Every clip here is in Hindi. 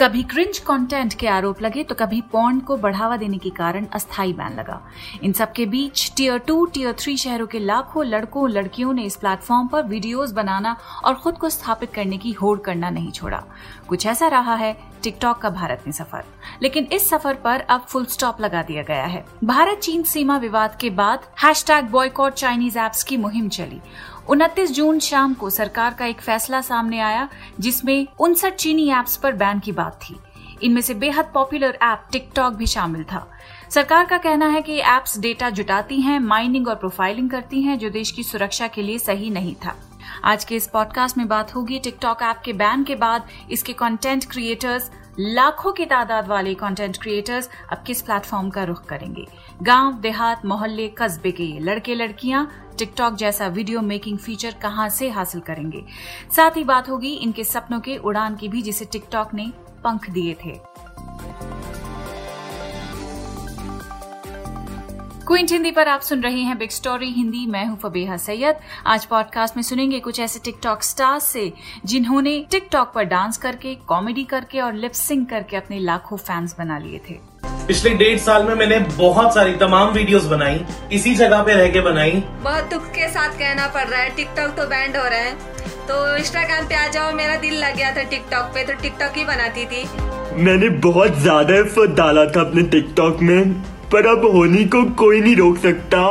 कभी क्रिंज कंटेंट के आरोप लगे तो कभी पॉर्न को बढ़ावा देने के कारण अस्थाई बैन लगा। इन सब के बीच टियर 2, टियर 3 शहरों के लाखों लड़कों लड़कियों ने इस प्लेटफॉर्म पर वीडियोस बनाना और खुद को स्थापित करने की होड़ करना नहीं छोड़ा। कुछ ऐसा रहा है टिकटॉक का भारत में सफर, लेकिन इस सफर पर अब फुल स्टॉप लगा दिया गया है। भारत चीन सीमा विवाद के बाद #बॉयकॉट चाइनीज एप्स की मुहिम चली। 29 जून शाम को सरकार का एक फैसला सामने आया जिसमें 59 चीनी एप्स पर बैन की बात थी। इनमें से बेहद पॉपुलर ऐप टिकटॉक भी शामिल था। सरकार का कहना है कि एप्स डेटा जुटाती हैं, माइनिंग और प्रोफाइलिंग करती हैं, जो देश की सुरक्षा के लिए सही नहीं था। आज के इस पॉडकास्ट में बात होगी टिकटॉक ऐप के बैन के बाद इसके कंटेंट क्रिएटर्स, लाखों की तादाद वाले कंटेंट क्रिएटर्स अब किस प्लेटफॉर्म का रुख करेंगे। गांव देहात मोहल्ले कस्बे के लड़के लड़कियां टिकटॉक जैसा वीडियो मेकिंग फीचर कहां से हासिल करेंगे। साथ ही बात होगी इनके सपनों के उड़ान की भी, जिसे टिकटॉक ने पंख दिए थे। क्विंट हिंदी पर आप सुन रहे हैं बिग स्टोरी हिंदी। मैं हूं फबीहा सैयद। आज पॉडकास्ट में सुनेंगे कुछ ऐसे टिकटॉक स्टार्स से जिन्होंने टिकटॉक पर डांस करके, कॉमेडी करके और लिप सिंक करके अपने लाखों फैंस बना लिए थे। पिछले 1.5 साल में मैंने बहुत सारी तमाम वीडियोस बनाई, इसी जगह पे रह के बनाई। बहुत दुख के साथ कहना पड़ रहा है टिकटॉक तो बैंड हो रहा है, तो इंस्टाग्राम पे आ जाओ। मेरा दिल लग गया था टिकटॉक पे, तो टिकटॉक ही बनाती थी। मैंने बहुत ज्यादा एफर्ट डाला था अपने टिकटॉक में, पर अब होनी को कोई नहीं रोक सकता।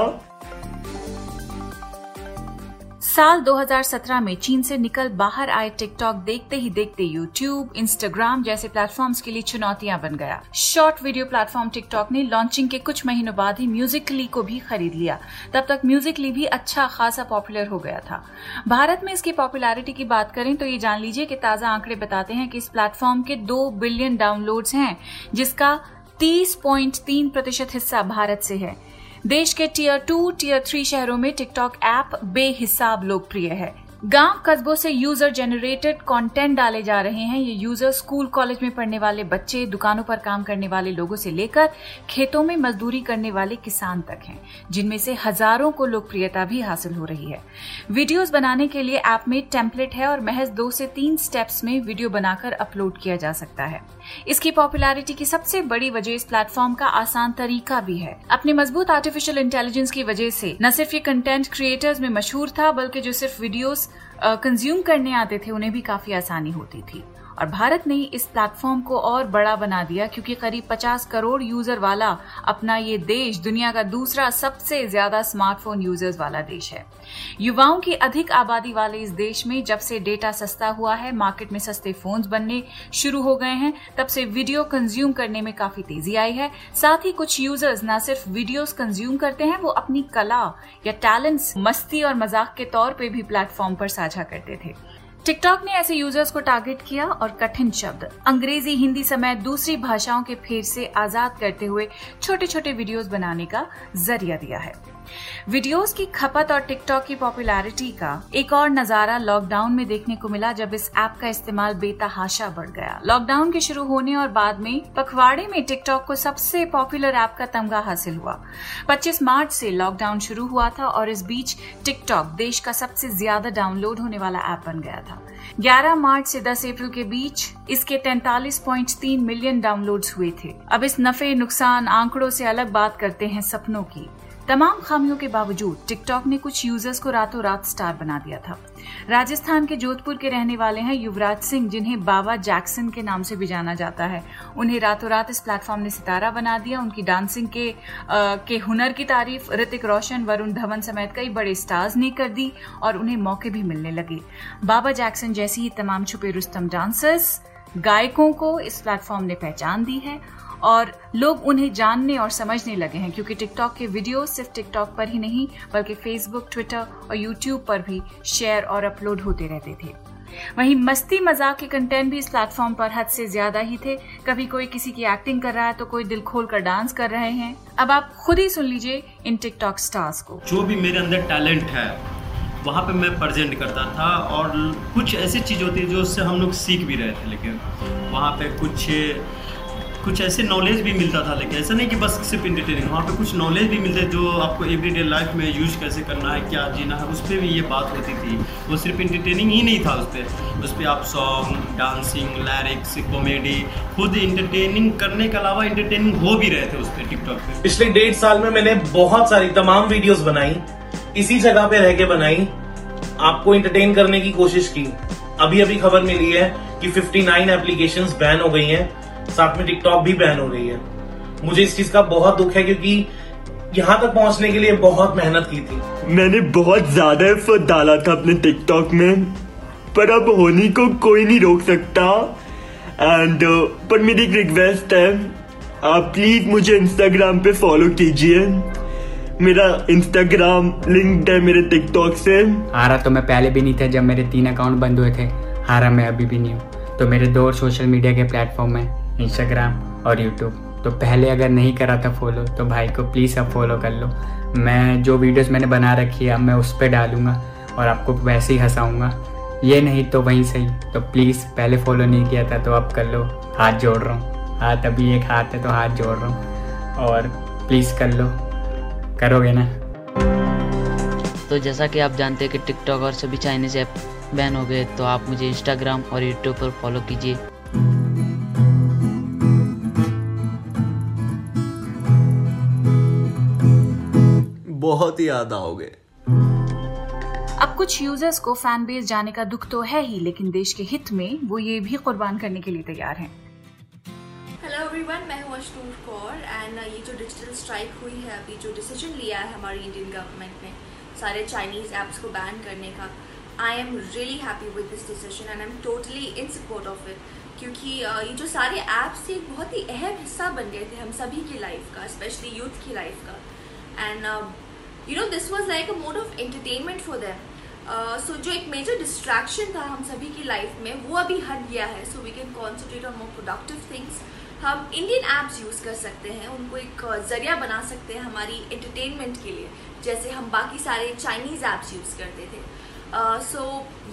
साल 2017 में चीन से निकल बाहर आए टिकटॉक देखते ही देखते यूट्यूब, इंस्टाग्राम जैसे प्लेटफॉर्म्स के लिए चुनौतियां बन गया। शॉर्ट वीडियो प्लेटफॉर्म टिकटॉक ने लॉन्चिंग के कुछ महीनों बाद ही म्यूजिकली को भी खरीद लिया। तब तक म्यूजिकली भी अच्छा खासा पॉपुलर हो गया था। भारत में इसकी पॉपुलैरिटी की बात करें तो ये जान लीजिए कि ताजा आंकड़े बताते हैं कि इस प्लेटफॉर्म के 2 बिलियन डाउनलोड्स हैं, जिसका 30.3% हिस्सा भारत से है। देश के टियर 2, टियर 3 शहरों में टिकटॉक ऐप बेहिसाब लोकप्रिय है। गांव कस्बों से यूजर जनरेटेड कंटेंट डाले जा रहे हैं। ये यूजर स्कूल कॉलेज में पढ़ने वाले बच्चे, दुकानों पर काम करने वाले लोगों से लेकर खेतों में मजदूरी करने वाले किसान तक हैं, जिनमें से हजारों को लोकप्रियता भी हासिल हो रही है। वीडियोस बनाने के लिए ऐप में टेम्पलेट है और महज 2 से 3 स्टेप्स में वीडियो बनाकर अपलोड किया जा सकता है। इसकी पॉपुलैरिटी की सबसे बड़ी वजह इस प्लेटफॉर्म का आसान तरीका भी है। अपने मजबूत आर्टिफिशियल इंटेलिजेंस की वजह से न सिर्फ ये कंटेंट क्रिएटर्स में मशहूर था, बल्कि जो सिर्फ वीडियोस कंज्यूम करने आते थे उन्हें भी काफी आसानी होती थी। और भारत ने इस प्लेटफॉर्म को और बड़ा बना दिया, क्योंकि करीब 50 करोड़ यूजर वाला अपना ये देश दुनिया का दूसरा सबसे ज्यादा स्मार्टफोन यूजर्स वाला देश है। युवाओं की अधिक आबादी वाले इस देश में जब से डेटा सस्ता हुआ है, मार्केट में सस्ते फोन्स बनने शुरू हो गए हैं, तब से वीडियो कंज्यूम करने में काफी तेजी आई है। साथ ही कुछ यूजर्स न सिर्फ वीडियोस कंज्यूम करते हैं, वो अपनी कला या टैलेंट्स मस्ती और मजाक के तौर पर भी प्लेटफॉर्म पर साझा करते थे। टिकटॉक ने ऐसे यूजर्स को टारगेट किया और कठिन शब्द, अंग्रेजी, हिंदी समेत दूसरी भाषाओं के फेर से आजाद करते हुए छोटे छोटे वीडियोस बनाने का जरिया दिया है। वीडियोस की खपत और टिकटॉक की पॉपुलैरिटी का एक और नजारा लॉकडाउन में देखने को मिला, जब इस ऐप का इस्तेमाल बेतहाशा बढ़ गया। लॉकडाउन के शुरू होने और बाद में पखवाड़े में टिकटॉक को सबसे पॉपुलर ऐप का तमगा हासिल हुआ। 25 मार्च से लॉकडाउन शुरू हुआ था और इस बीच टिकटॉक देश का सबसे ज्यादा डाउनलोड होने वाला ऐप बन गया था। 11 मार्च से 10 अप्रैल के बीच इसके 43.3 मिलियन डाउनलोड्स हुए थे। अब इस नफे नुकसान आंकड़ों से अलग बात करते हैं सपनों की। तमाम खामियों के बावजूद टिकटॉक ने कुछ यूजर्स को रातों रात स्टार बना दिया था। राजस्थान के जोधपुर के रहने वाले हैं युवराज सिंह, जिन्हें बाबा जैक्सन के नाम से भी जाना जाता है। उन्हें रातों रात इस प्लेटफॉर्म ने सितारा बना दिया। उनकी डांसिंग के हुनर की तारीफ ऋतिक रोशन, वरुण धवन समेत कई बड़े स्टार्स ने कर दी और उन्हें मौके भी मिलने लगे। बाबा जैक्सन जैसी ही तमाम छुपे रुस्तम डांसर्स, गायकों को इस प्लेटफॉर्म ने पहचान दी है और लोग उन्हें जानने और समझने लगे हैं, क्योंकि टिकटॉक के वीडियो सिर्फ टिकटॉक पर ही नहीं बल्कि फेसबुक, ट्विटर और यूट्यूब पर भी शेयर और अपलोड होते रहते थे। वहीं मस्ती मजाक के कंटेंट भी इस प्लेटफॉर्म पर हद से ज्यादा ही थे। कभी कोई किसी की एक्टिंग कर रहा है तो कोई दिल खोल कर डांस कर रहे हैं। अब आप खुद ही सुन लीजिए इन टिकटॉक स्टार्स को। जो भी मेरे अंदर टैलेंट है वहाँ पे मैं प्रेजेंट करता था, और कुछ ऐसी चीज़ होती है जो उससे हम लोग सीख भी रहे थे, लेकिन वहाँ पे कुछ कुछ ऐसे नॉलेज भी मिलता था, लेकिन ऐसा नहीं कि बस सिर्फ इंटरटेनिंग, वहाँ पे कुछ नॉलेज भी मिलते जो आपको एवरीडे लाइफ में यूज़ कैसे करना है, क्या जीना है, उस पर भी ये बात होती थी। वो सिर्फ इंटरटेनिंग ही नहीं था, उस पर आप सॉन्ग, डांसिंग, लिरिक्स, कॉमेडी, खुद इंटरटेनिंग करने के अलावा इंटरटेनिंग हो भी रहे थे उस पर टिकटॉक पे। पिछले 1.5 साल में मैंने बहुत सारी तमाम वीडियोज़ बनाई, इसी जगह पे रह के बनाई, आपको इंटरटेन करने की कोशिश की। अभी अभी खबर मिली है कि 59 एप्लीकेशंस बैन हो गई हैं, साथ में टिकटॉक भी बैन हो गई है। मुझे इस चीज का बहुत दुख है क्योंकि यहाँ तक पहुँचने के लिए बहुत मेहनत की थी, मैंने बहुत ज्यादा एफर्ट डाला था अपने टिकटॉक में, पर अब होनी को कोई नहीं रोक सकता। एंड पर मेरी एक रिक्वेस्ट है, आप प्लीज मुझे इंस्टाग्राम पे फॉलो कीजिए, मेरा इंस्टाग्राम लिंक्ड है मेरे टिकटॉक से। हारा तो मैं पहले भी नहीं था जब मेरे 3 अकाउंट बंद हुए थे, हारा मैं अभी भी नहीं हूँ। तो मेरे 2 और सोशल मीडिया के प्लेटफॉर्म है, इंस्टाग्राम और यूट्यूब। तो पहले अगर नहीं करा था फॉलो तो भाई को प्लीज़ आप फॉलो कर लो। मैं जो वीडियोस मैंने बना रखी है अब मैं उस पर डालूँगा और आपको वैसे ही हंसाऊँगा, ये नहीं तो वहीं सही। तो प्लीज़ पहले फॉलो नहीं किया था तो आप कर लो, हाथ जोड़ रहा हूँ, हाथ अभी एक हाथ है तो हाथ जोड़ रहा हूँ, और प्लीज़ कर लो, करोगे ना। तो जैसा कि आप जानते हैं कि टिकटॉक और सभी चाइनीज ऐप बैन हो गए, तो आप मुझे इंस्टाग्राम और यूट्यूब पर फॉलो कीजिए। बहुत ही याद आओगे। अब कुछ यूजर्स को फैन बेस जाने का दुख तो है ही, लेकिन देश के हित में वो ये भी कुर्बान करने के लिए तैयार हैं। हेलो एवरीवन, मैं हूँ अशनूर कौर, एंड ये जो डिजिटल स्ट्राइक हुई है, अभी जो डिसीजन लिया है हमारी इंडियन गवर्नमेंट ने सारे चाइनीज़ ऐप्स को बैन करने का, I am really happy with this decision and I am totally in support of it, क्योंकि ये जो सारे ऐप्स एक बहुत ही अहम हिस्सा बन गए थे हम सभी की लाइफ का, स्पेशली यूथ की लाइफ का। And you know this was like a mode of entertainment for them. So जो एक मेजर डिस्ट्रैक्शन था हम सभी की लाइफ में वो अभी हट गया है, so we can concentrate on more productive things. हम इंडियन ऐप्स यूज़ कर सकते हैं, उनको एक ज़रिया बना सकते हैं हमारी एंटरटेनमेंट के लिए, जैसे हम बाकी सारे चाइनीज़ ऐप्स यूज़ करते थे। So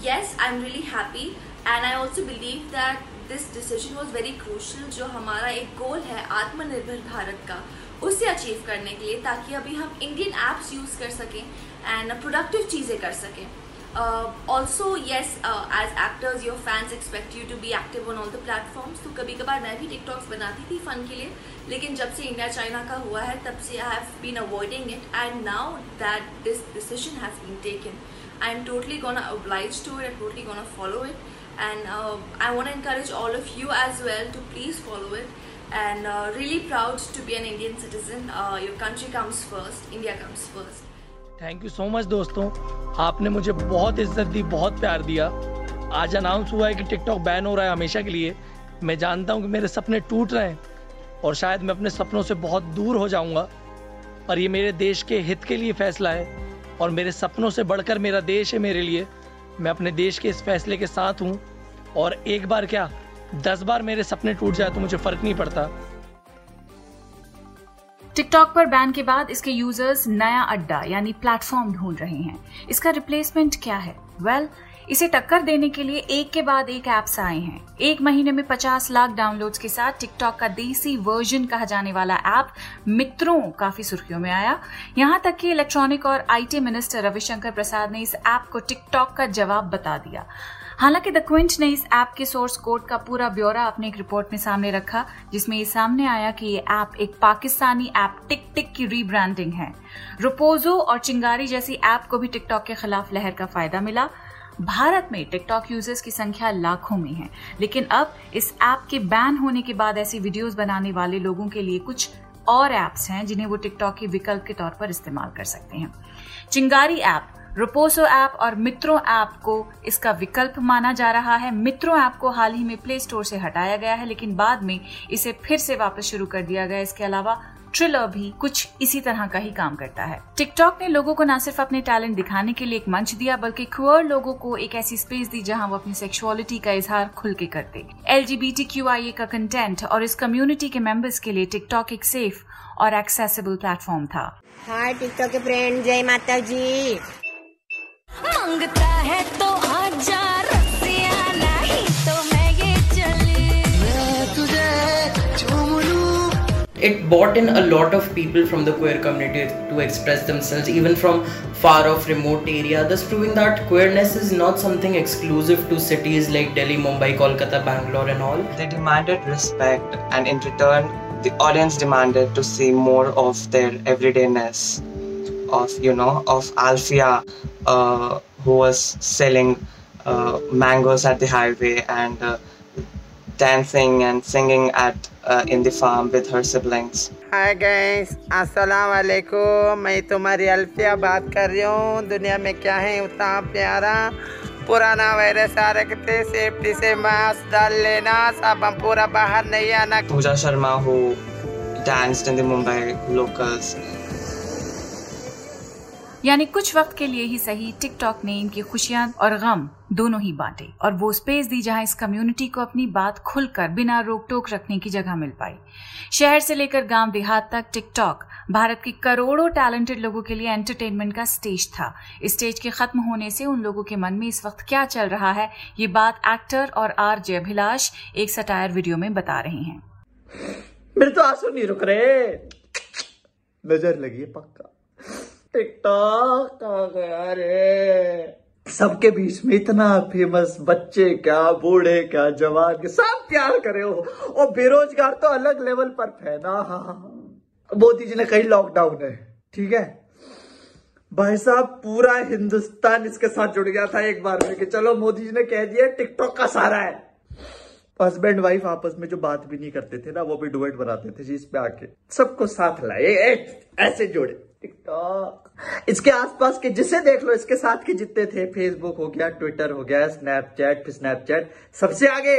yes, I am really happy and I also believe that this decision was very crucial. जो हमारा एक गोल है आत्मनिर्भर भारत का, उसे अचीव करने के लिए, ताकि अभी हम इंडियन ऐप्स यूज़ कर सकें एंड प्रोडक्टिव चीज़ें कर सकें। Also yes, as actors your fans expect you to be active on all the platforms. तो कभी कभार मैं भी टिकटॉक्स बनाती थी फन के लिए, लेकिन जब से इंडिया चाइना का हुआ है तब से I have been avoiding it, and now that this decision has been taken I am totally gonna obliged to it, I'm totally gonna follow it, and I want to encourage all of you as well to please follow it, and really proud to be an Indian citizen. Your country comes first, India comes first. Thank you so much दोस्तों, आपने मुझे बहुत इज्जत दी, बहुत प्यार दिया। आज अनाउंस हुआ है कि टिकटॉक बैन हो रहा है हमेशा के लिए। मैं जानता हूँ कि मेरे सपने टूट रहे हैं और शायद मैं अपने सपनों से बहुत दूर हो जाऊँगा, पर ये मेरे देश के हित के लिए फैसला है और मेरे सपनों से बढ़कर मेरा देश है मेरे लिए। मैं अपने देश के इस फैसले के साथ हूँ, और एक बार क्या 10 बार मेरे सपने टूट जाए तो मुझे फ़र्क नहीं पड़ता। टिकटॉक पर बैन के बाद इसके यूजर्स नया अड्डा यानी प्लेटफॉर्म ढूंढ रहे हैं। इसका रिप्लेसमेंट क्या है? वेल, इसे टक्कर देने के लिए एक के बाद एक ऐप्स आए हैं। एक महीने में 50 लाख डाउनलोड्स के साथ टिकटॉक का देसी वर्जन कहा जाने वाला ऐप मित्रों काफी सुर्खियों में आया। यहाँ तक कि इलेक्ट्रॉनिक और आईटी मिनिस्टर रविशंकर प्रसाद ने इस ऐप को टिकटॉक का जवाब बता दिया। हालांकि द क्विंट ने इस ऐप के सोर्स कोड का पूरा ब्यौरा अपने एक रिपोर्ट में सामने रखा, जिसमें ये सामने आया कि ये ऐप एक पाकिस्तानी ऐप टिक टिक की रीब्रांडिंग है। रोपोजो और चिंगारी जैसी ऐप को भी टिकटॉक के खिलाफ लहर का फायदा मिला। भारत में टिकटॉक यूजर्स की संख्या लाखों में है, लेकिन अब इस ऐप के बैन होने के बाद ऐसी वीडियोस बनाने वाले लोगों के लिए कुछ और ऐप्स हैं जिन्हें वो टिकटॉक के विकल्प के तौर पर इस्तेमाल कर सकते हैं। चिंगारी ऐप, रोपोसो ऐप और मित्रों ऐप को इसका विकल्प माना जा रहा है। मित्रों ऐप को हाल ही में प्ले स्टोर से हटाया गया है, लेकिन बाद में इसे फिर से वापस शुरू कर दिया गया। इसके अलावा ट्रिलर भी कुछ इसी तरह का ही काम करता है। टिकटॉक ने लोगों को न सिर्फ अपने टैलेंट दिखाने के लिए एक मंच दिया, बल्कि क्यूअर लोगों को एक ऐसी स्पेस दी जहां वो अपनी सेक्सुअलिटी का इजहार खुल के करते। LGBTQIA का कंटेंट और इस कम्युनिटी के मेंबर्स के लिए टिकटॉक एक सेफ और एक्सेसिबल प्लेटफॉर्म था। हाय टिकटॉक के फ्रेंड, जय माता जी। मांगता है तो आजा रसिया, नहीं तो मैं ये चली, मैं तुझे झूम it brought in a lot of people from the queer community to express themselves, even from far off remote area, thus proving that queerness is not something exclusive to cities like Delhi, Mumbai, Kolkata, Bangalore and all. They demanded respect, and in return the audience demanded to see more of their everydayness, of Alfia, who was selling mangoes at the highway and dancing and singing at in the farm with her siblings. Hi guys, अस्सलाम वालेकुम, मैं तुम्हारी अल्फिया बात कर रही हूँ। दुनिया में क्या है उतना प्यारा, पुराना वायरस आ रखते, सेफ्टी से मास्क डाल लेना, साबुन पूरा बाहर नहीं आना। पूजा Sharma who danced in the Mumbai locals. यानी कुछ वक्त के लिए ही सही टिकटॉक ने इनकी खुशियां और गम दोनों ही बांटे और वो स्पेस दी जहां इस कम्युनिटी को अपनी बात खुलकर बिना रोक टोक रखने की जगह मिल पाई। शहर से लेकर गांव देहात तक टिकटॉक भारत के करोड़ों टैलेंटेड लोगों के लिए एंटरटेनमेंट का स्टेज था। इस स्टेज के खत्म होने से उन लोगों के मन में इस वक्त क्या चल रहा है, ये बात एक्टर और आरजे अभिलाष एक सटायर वीडियो में बता रहे हैं। मेरे तो आंसू नहीं रुक रहे, नजर लगी पक्का। टिकटॉक आ गया रे, सबके बीच में इतना फेमस, बच्चे क्या बूढ़े क्या जवान के सब प्यार करे हो, और बेरोजगार तो अलग लेवल पर फैला। मोदी जी ने कई लॉकडाउन है, ठीक है भाई साहब, पूरा हिंदुस्तान इसके साथ जुड़ गया था एक बार में कि चलो मोदी जी ने कह दिया टिकटॉक का सारा है। हस्बैंड वाइफ आपस में जो बात भी नहीं करते थे ना, वो भी डुएट बनाते थे चीज पे आके, सबको साथ लाए, ऐसे जोड़े टिकटॉक। इसके आसपास के जिसे देख लो, इसके साथ के जितने थे, फेसबुक हो गया, ट्विटर हो गया, स्नैपचैट, फिर स्नैपचैट सबसे आगे।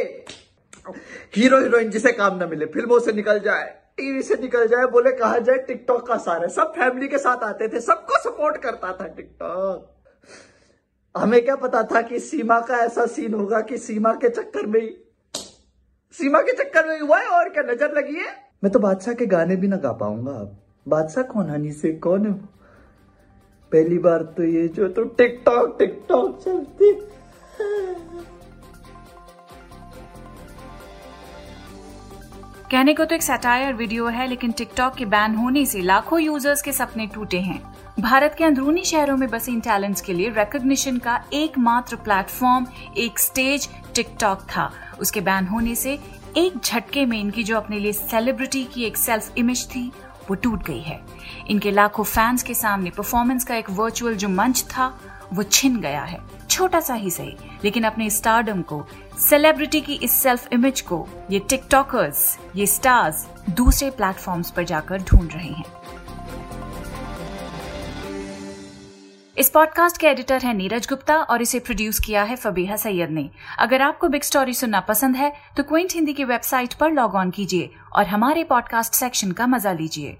हीरो हीरोइन जिसे काम ना मिले, फिल्मों से निकल जाए, टीवी से निकल जाए, बोले कहा जाए टिकटॉक का सारा। सब फैमिली के साथ आते थे, सबको सपोर्ट करता था टिकटॉक। हमें क्या पता था कि सीमा का ऐसा सीन होगा कि सीमा के चक्कर में हुआ है, और क्या नजर लगी है। मैं तो बादशाह के गाने भी ना गा पाऊंगा अब। बादशाह कौन, हनी से कौन है? पहली बार तो ये जो तो टिकटॉक चलती। कहने को तो एक सटायर वीडियो है, लेकिन टिकटॉक के बैन होने से लाखों यूजर्स के सपने टूटे हैं। भारत के अंदरूनी शहरों में बसे इन टैलेंट्स के लिए रिकॉग्निशन का एकमात्र प्लेटफॉर्म, एक स्टेज टिकटॉक था। उसके बैन होने से एक झटके में इनकी जो अपने लिए सेलिब्रिटी की एक सेल्फ इमेज थी, वो टूट गई है। इनके लाखों फैंस के सामने परफॉर्मेंस का एक वर्चुअल जो मंच था, वो छिन गया है, छोटा सा ही सही, लेकिन अपने स्टारडम को, सेलिब्रिटी की इस सेल्फ इमेज को ये टिकटॉकर्स, ये स्टार्स दूसरे प्लेटफॉर्म्स पर जाकर ढूंढ रहे हैं। इस पॉडकास्ट के एडिटर है नीरज गुप्ता और इसे प्रोड्यूस किया है फबीहा सैयद ने। अगर आपको बिग स्टोरी सुनना पसंद है तो क्विंट हिंदी की वेबसाइट पर लॉग ऑन कीजिए और हमारे पॉडकास्ट सेक्शन का मजा लीजिए।